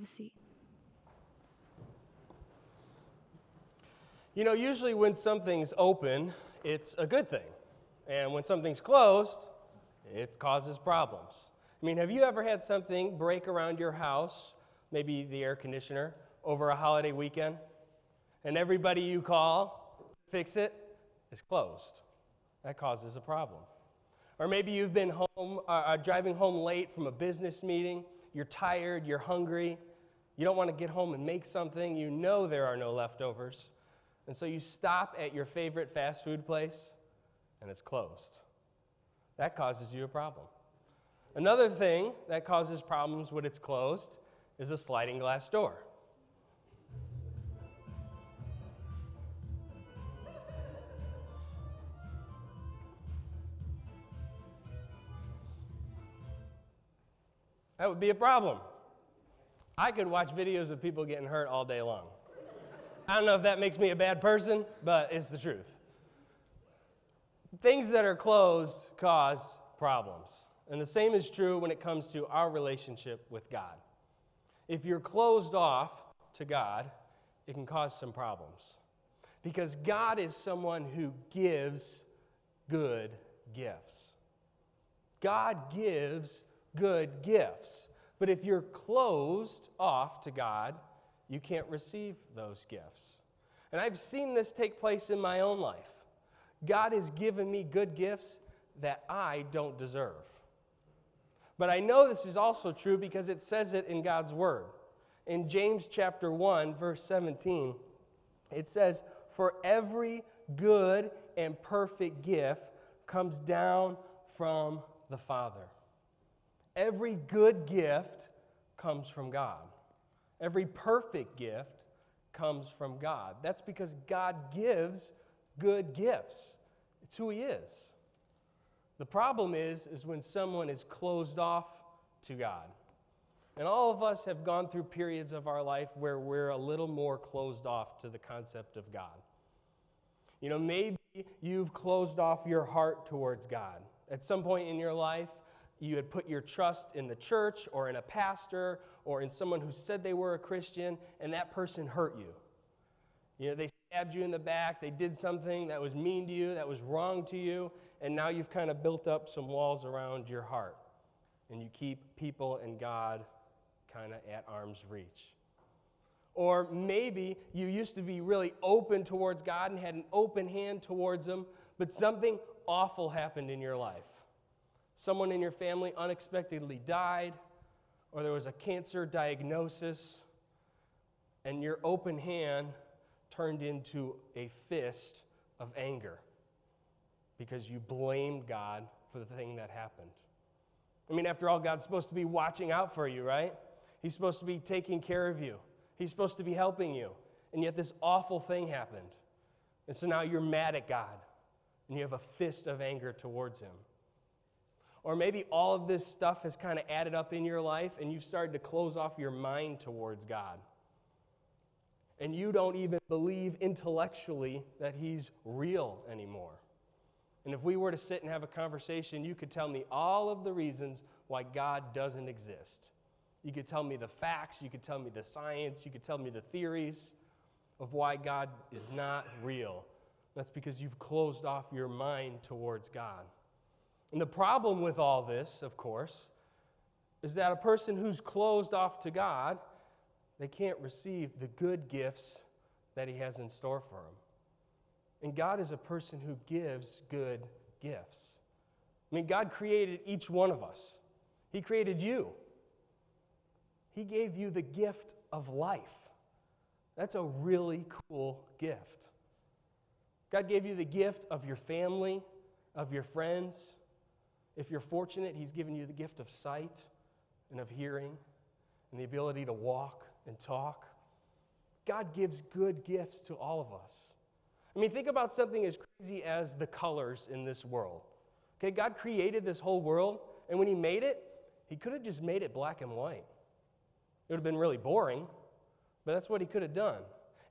have a seat. You know, usually when something's open, it's a good thing. And when something's closed, it causes problems. I mean, have you ever had something break around your house, maybe the air conditioner, over a holiday weekend, and everybody you call, fix it, is closed? That causes a problem. Or maybe you've been home, driving home late from a business meeting, you're tired, you're hungry, you don't want to get home and make something, you know there are no leftovers, and so you stop at your favorite fast food place, and it's closed. That causes you a problem. Another thing that causes problems when it's closed is a sliding glass door. That would be a problem. I could watch videos of people getting hurt all day long. I don't know if that makes me a bad person, but it's the truth. Things that are closed cause problems. And the same is true when it comes to our relationship with God. If you're closed off to God, it can cause some problems. Because God is someone who gives good gifts. God gives good gifts. But if you're closed off to God, you can't receive those gifts. And I've seen this take place in my own life. God has given me good gifts that I don't deserve. But I know this is also true because it says it in God's Word. In James chapter 1, verse 17, it says, "For every good and perfect gift comes down from the Father." Every good gift comes from God. Every perfect gift comes from God. That's because God gives good gifts. It's who He is. The problem is when someone is closed off to God. And all of us have gone through periods of our life where we're a little more closed off to the concept of God. You know, maybe you've closed off your heart towards God. At some point in your life, you had put your trust in the church or in a pastor or in someone who said they were a Christian, and that person hurt you. You know, they stabbed you in the back, they did something that was mean to you, that was wrong to you, and now you've kind of built up some walls around your heart, and you keep people and God kind of at arm's reach. Or maybe you used to be really open towards God and had an open hand towards Him, but something awful happened in your life. Someone in your family unexpectedly died, or there was a cancer diagnosis, and your open hand turned into a fist of anger because you blamed God for the thing that happened. I mean, after all, God's supposed to be watching out for you, right? He's supposed to be taking care of you. He's supposed to be helping you, and yet this awful thing happened. And so now you're mad at God, and you have a fist of anger towards Him. Or maybe all of this stuff has kind of added up in your life and you've started to close off your mind towards God. And you don't even believe intellectually that He's real anymore. And if we were to sit and have a conversation, you could tell me all of the reasons why God doesn't exist. You could tell me the facts, you could tell me the science, you could tell me the theories of why God is not real. That's because you've closed off your mind towards God. And the problem with all this, of course, is that a person who's closed off to God, they can't receive the good gifts that He has in store for them. And God is a person who gives good gifts. I mean, God created each one of us. He created you. He gave you the gift of life. That's a really cool gift. God gave you the gift of your family, of your friends. If you're fortunate, He's given you the gift of sight and of hearing and the ability to walk and talk. God gives good gifts to all of us. I mean, think about something as crazy as the colors in this world. Okay, God created this whole world, and when He made it, He could have just made it black and white. It would have been really boring, but that's what He could have done.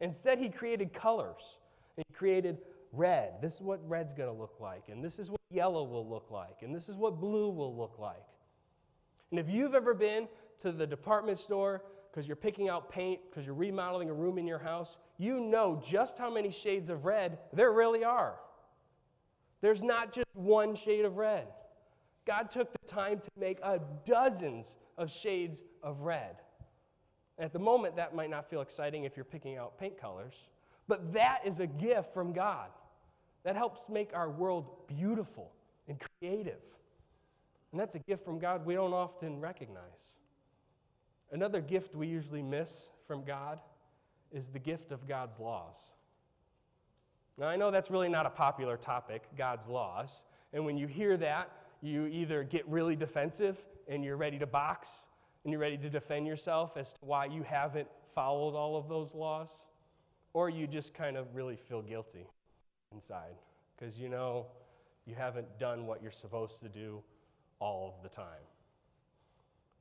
Instead, He created colors. And He created red. This is what red's going to look like, and this is what yellow will look like, and this is what blue will look like. And if you've ever been to the department store because you're picking out paint, because you're remodeling a room in your house, you know just how many shades of red there really are. There's not just one shade of red. God took the time to make dozens of shades of red. And at the moment, that might not feel exciting if you're picking out paint colors, but that is a gift from God. That helps make our world beautiful and creative. And that's a gift from God we don't often recognize. Another gift we usually miss from God is the gift of God's laws. Now, I know that's really not a popular topic, God's laws. And when you hear that, you either get really defensive and you're ready to box and you're ready to defend yourself as to why you haven't followed all of those laws, or you just kind of really feel guilty inside because you know you haven't done what you're supposed to do all of the time.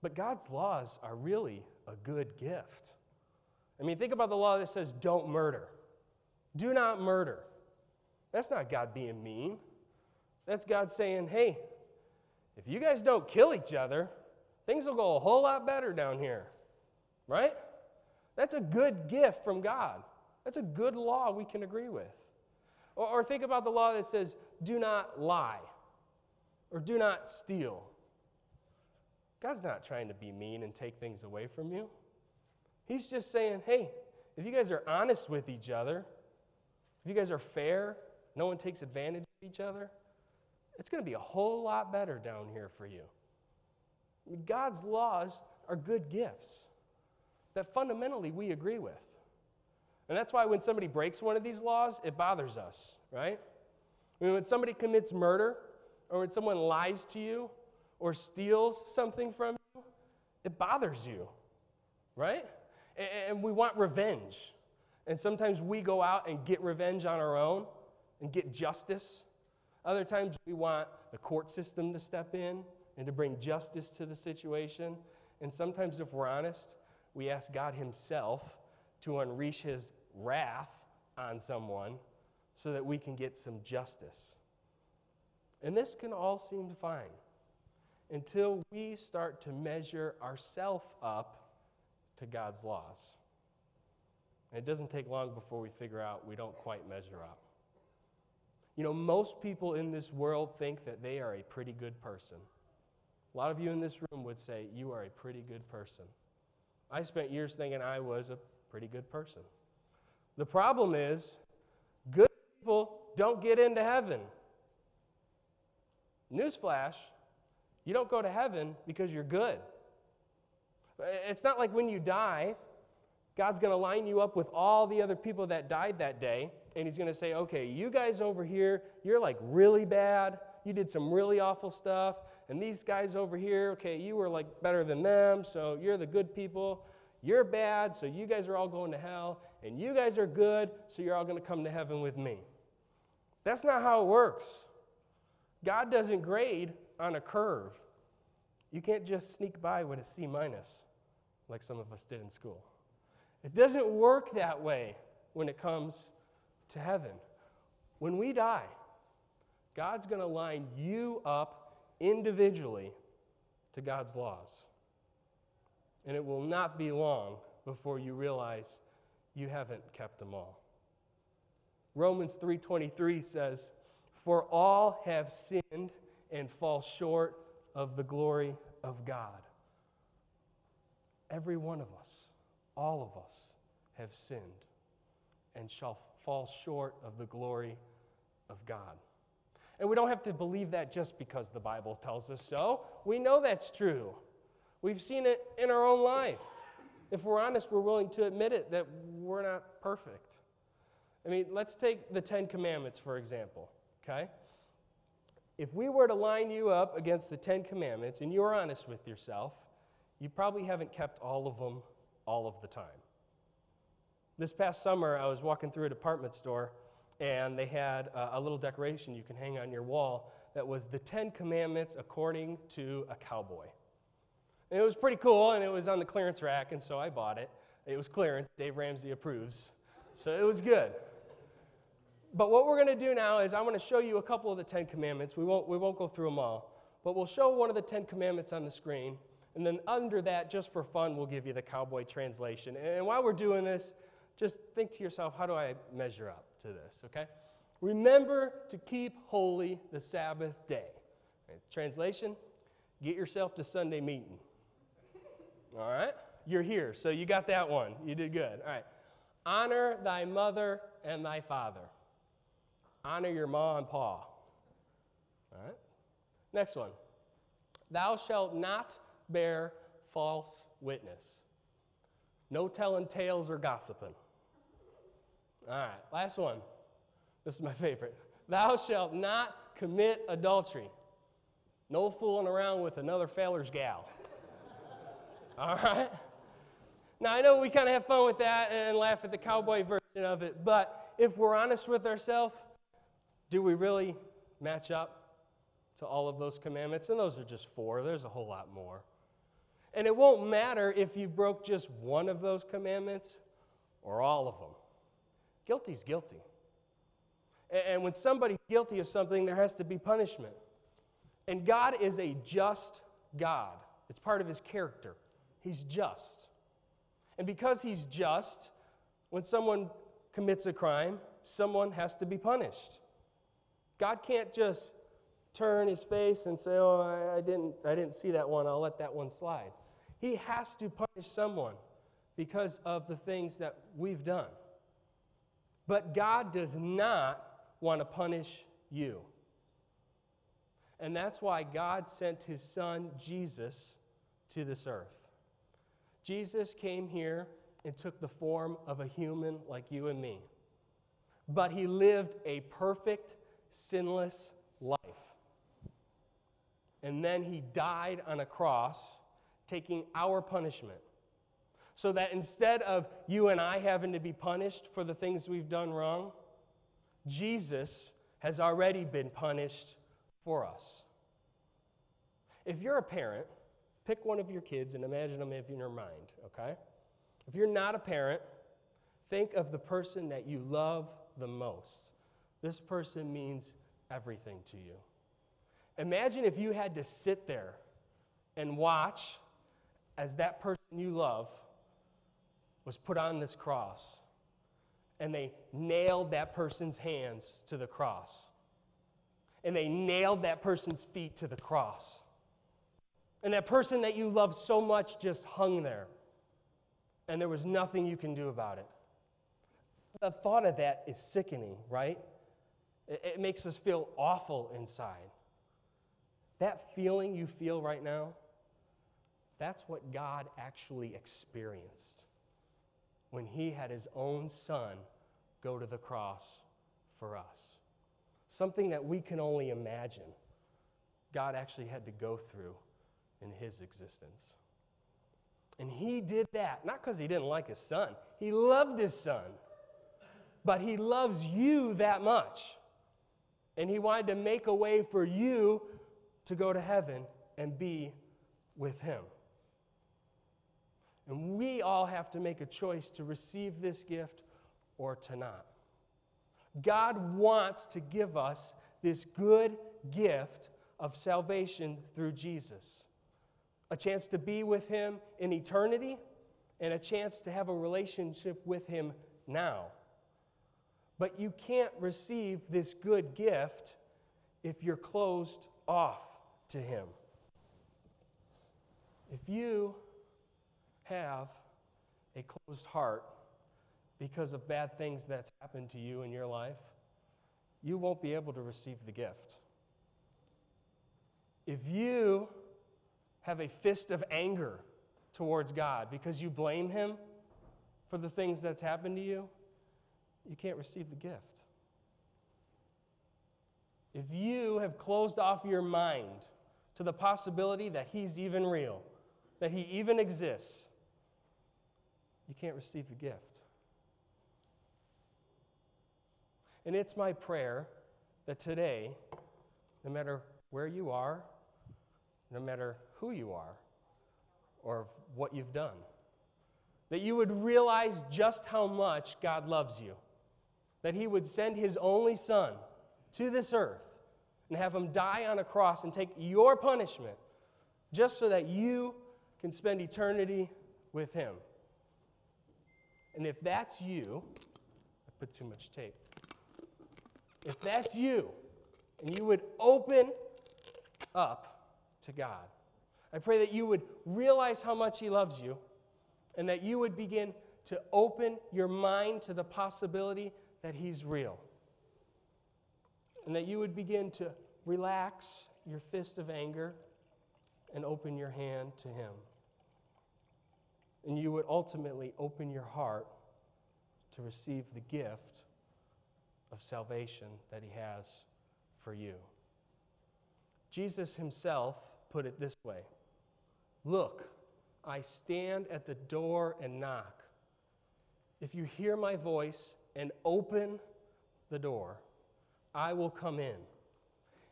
But God's laws are really a good gift. I mean, think about the law that says don't murder. Do not murder. That's not God being mean. That's God saying, hey, if you guys don't kill each other, things will go a whole lot better down here, right? That's a good gift from God. That's a good law we can agree with. Or think about the law that says do not lie or do not steal. God's not trying to be mean and take things away from you. He's just saying, hey, if you guys are honest with each other, if you guys are fair, no one takes advantage of each other, it's going to be a whole lot better down here for you. God's laws are good gifts that fundamentally we agree with. And that's why when somebody breaks one of these laws, it bothers us, right? I mean, when somebody commits murder or when someone lies to you, or steals something from you, it bothers you, right? And we want revenge. And sometimes we go out and get revenge on our own and get justice. Other times we want the court system to step in and to bring justice to the situation. And sometimes, if we're honest, we ask God himself to unleash his wrath on someone so that we can get some justice. And this can all seem fine, until we start to measure ourselves up to God's laws. And it doesn't take long before we figure out we don't quite measure up. You know, most people in this world think that they are a pretty good person. A lot of you in this room would say, you are a pretty good person. I spent years thinking I was a pretty good person. The problem is, good people don't get into heaven. Newsflash. You don't go to heaven because you're good. It's not like when you die, God's going to line you up with all the other people that died that day, and he's going to say, okay, you guys over here, you're like really bad. You did some really awful stuff. And these guys over here, okay, you were like better than them, so you're the good people. You're bad, so you guys are all going to hell. And you guys are good, so you're all going to come to heaven with me. That's not how it works. God doesn't grade on a curve. You can't just sneak by with a C- like some of us did in school. It doesn't work that way when it comes to heaven. When we die, God's going to line you up individually to God's laws. And it will not be long before you realize you haven't kept them all. Romans 3:23 says, "For all have sinned and fall short of the glory of God." Every one of us, all of us, have sinned and shall fall short of the glory of God. And we don't have to believe that just because the Bible tells us so. We know that's true. We've seen it in our own life. If we're honest, we're willing to admit it, that we're not perfect. I mean, let's take the Ten Commandments, for example, okay? If we were to line you up against the Ten Commandments and you're honest with yourself, you probably haven't kept all of them all of the time. This past summer, I was walking through a department store, and they had a little decoration you can hang on your wall that was the Ten Commandments according to a cowboy. And it was pretty cool, and it was on the clearance rack, and so I bought it. It was clearance. Dave Ramsey approves. So it was good. But what we're going to do now is I'm going to show you a couple of the Ten Commandments. We won't go through them all, but we'll show one of the Ten Commandments on the screen, And then under that, just for fun, we'll give you the Cowboy translation. And while we're doing this, just think to yourself, how do I measure up to this, okay? Remember to keep holy the Sabbath day. Okay. Translation, get yourself to Sunday meeting. All right? You're here, so you got that one. You did good. All right. Honor thy mother and thy father. Honor your ma and pa. All right? Next one. Thou shalt not bear false witness. No telling tales or gossiping. All right, last one. This is my favorite. Thou shalt not commit adultery. No fooling around with another feller's gal. All right? Now, I know we kind of have fun with that and laugh at the cowboy version of it, but if we're honest with ourselves, do we really match up to all of those commandments? And those are just four. There's a whole lot more. And it won't matter if you broke just one of those commandments or all of them. Guilty's guilty. And when somebody's guilty of something, there has to be punishment. And God is a just God. It's part of his character. He's just. And because he's just, when someone commits a crime, someone has to be punished. God can't just turn his face and say, oh, I didn't see that one. I'll let that one slide. He has to punish someone because of the things that we've done. But God does not want to punish you. And that's why God sent his son, Jesus, to this earth. Jesus came here and took the form of a human like you and me. But he lived a perfect, sinless life. And then he died on a cross, taking our punishment. So that instead of you and I having to be punished for the things we've done wrong, Jesus has already been punished for us. If you're a parent, pick one of your kids and imagine them in your mind, okay? If you're not a parent, think of the person that you love the most. This person means everything to you. Imagine if you had to sit there and watch as that person you love was put on this cross, and they nailed that person's hands to the cross, and they nailed that person's feet to the cross, and that person that you love so much just hung there, and there was nothing you can do about it. The thought of that is sickening, right? It makes us feel awful inside. That feeling you feel right now, that's what God actually experienced when he had his own son go to the cross for us. Something that we can only imagine God actually had to go through in his existence. And he did that, not because he didn't like his son. He loved his son, but he loves you that much. And he wanted to make a way for you to go to heaven and be with him. And we all have to make a choice to receive this gift or to not. God wants to give us this good gift of salvation through Jesus. A chance to be with him in eternity and a chance to have a relationship with him now. But you can't receive this good gift if you're closed off to him. If you have a closed heart because of bad things that's happened to you in your life, you won't be able to receive the gift. If you have a fist of anger towards God because you blame him for the things that's happened to you, you can't receive the gift. If you have closed off your mind to the possibility that he's even real, that he even exists, you can't receive the gift. And it's my prayer that today, no matter where you are, no matter who you are, or what you've done, that you would realize just how much God loves you, that he would send his only son to this earth and have him die on a cross and take your punishment just so that you can spend eternity with him. And if that's you, I put too much tape. If that's you, and you would open up to God, I pray that you would realize how much he loves you, and that you would begin to open your mind to the possibility that he's real, and that you would begin to relax your fist of anger and open your hand to him. And you would ultimately open your heart to receive the gift of salvation that he has for you. Jesus himself put it this way: "Look, I stand at the door and knock. If you hear my voice and open the door, I will come in,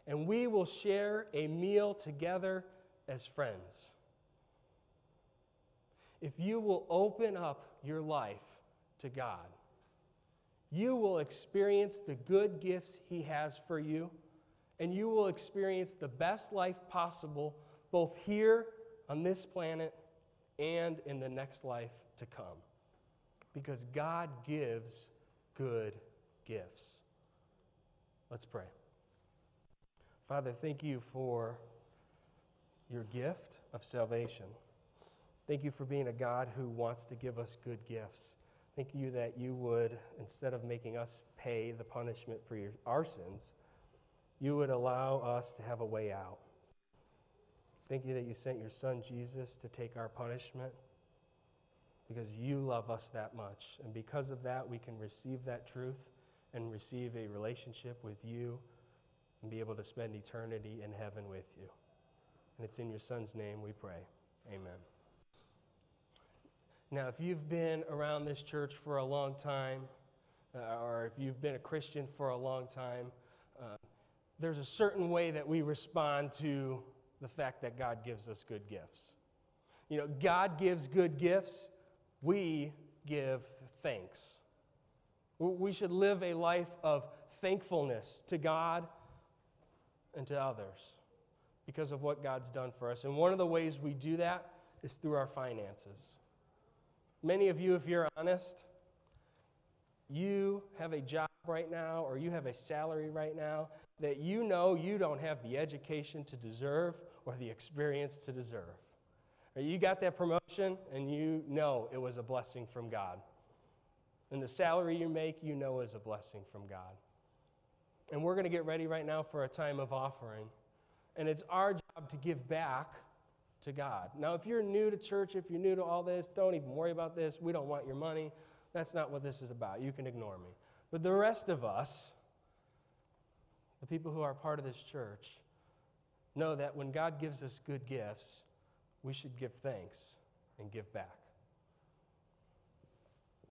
and we will share a meal together as friends." If you will open up your life to God, you will experience the good gifts he has for you, and you will experience the best life possible, both here on this planet and in the next life to come, because God gives good gifts. Let's pray. Father, thank you for your gift of salvation. Thank you for being a God who wants to give us good gifts. Thank you that you would, instead of making us pay the punishment for our sins, you would allow us to have a way out. Thank you that you sent your son Jesus to take our punishment, because you love us that much. And because of that, we can receive that truth and receive a relationship with you and be able to spend eternity in heaven with you. And it's in your son's name we pray. Amen. Now, if you've been around this church for a long time, or if you've been a Christian for a long time, there's a certain way that we respond to the fact that God gives us good gifts. You know, God gives good gifts. We give thanks. We should live a life of thankfulness to God and to others because of what God's done for us. And one of the ways we do that is through our finances. Many of you, if you're honest, you have a job right now, or you have a salary right now that you know you don't have the education to deserve or the experience to deserve. Or you got that promotion and you know it was a blessing from God. And the salary you make, you know, is a blessing from God. And we're going to get ready right now for a time of offering. And it's our job to give back to God. Now, if you're new to church, if you're new to all this, don't even worry about this. We don't want your money. That's not what this is about. You can ignore me. But the rest of us, the people who are part of this church, know that when God gives us good gifts, we should give thanks and give back.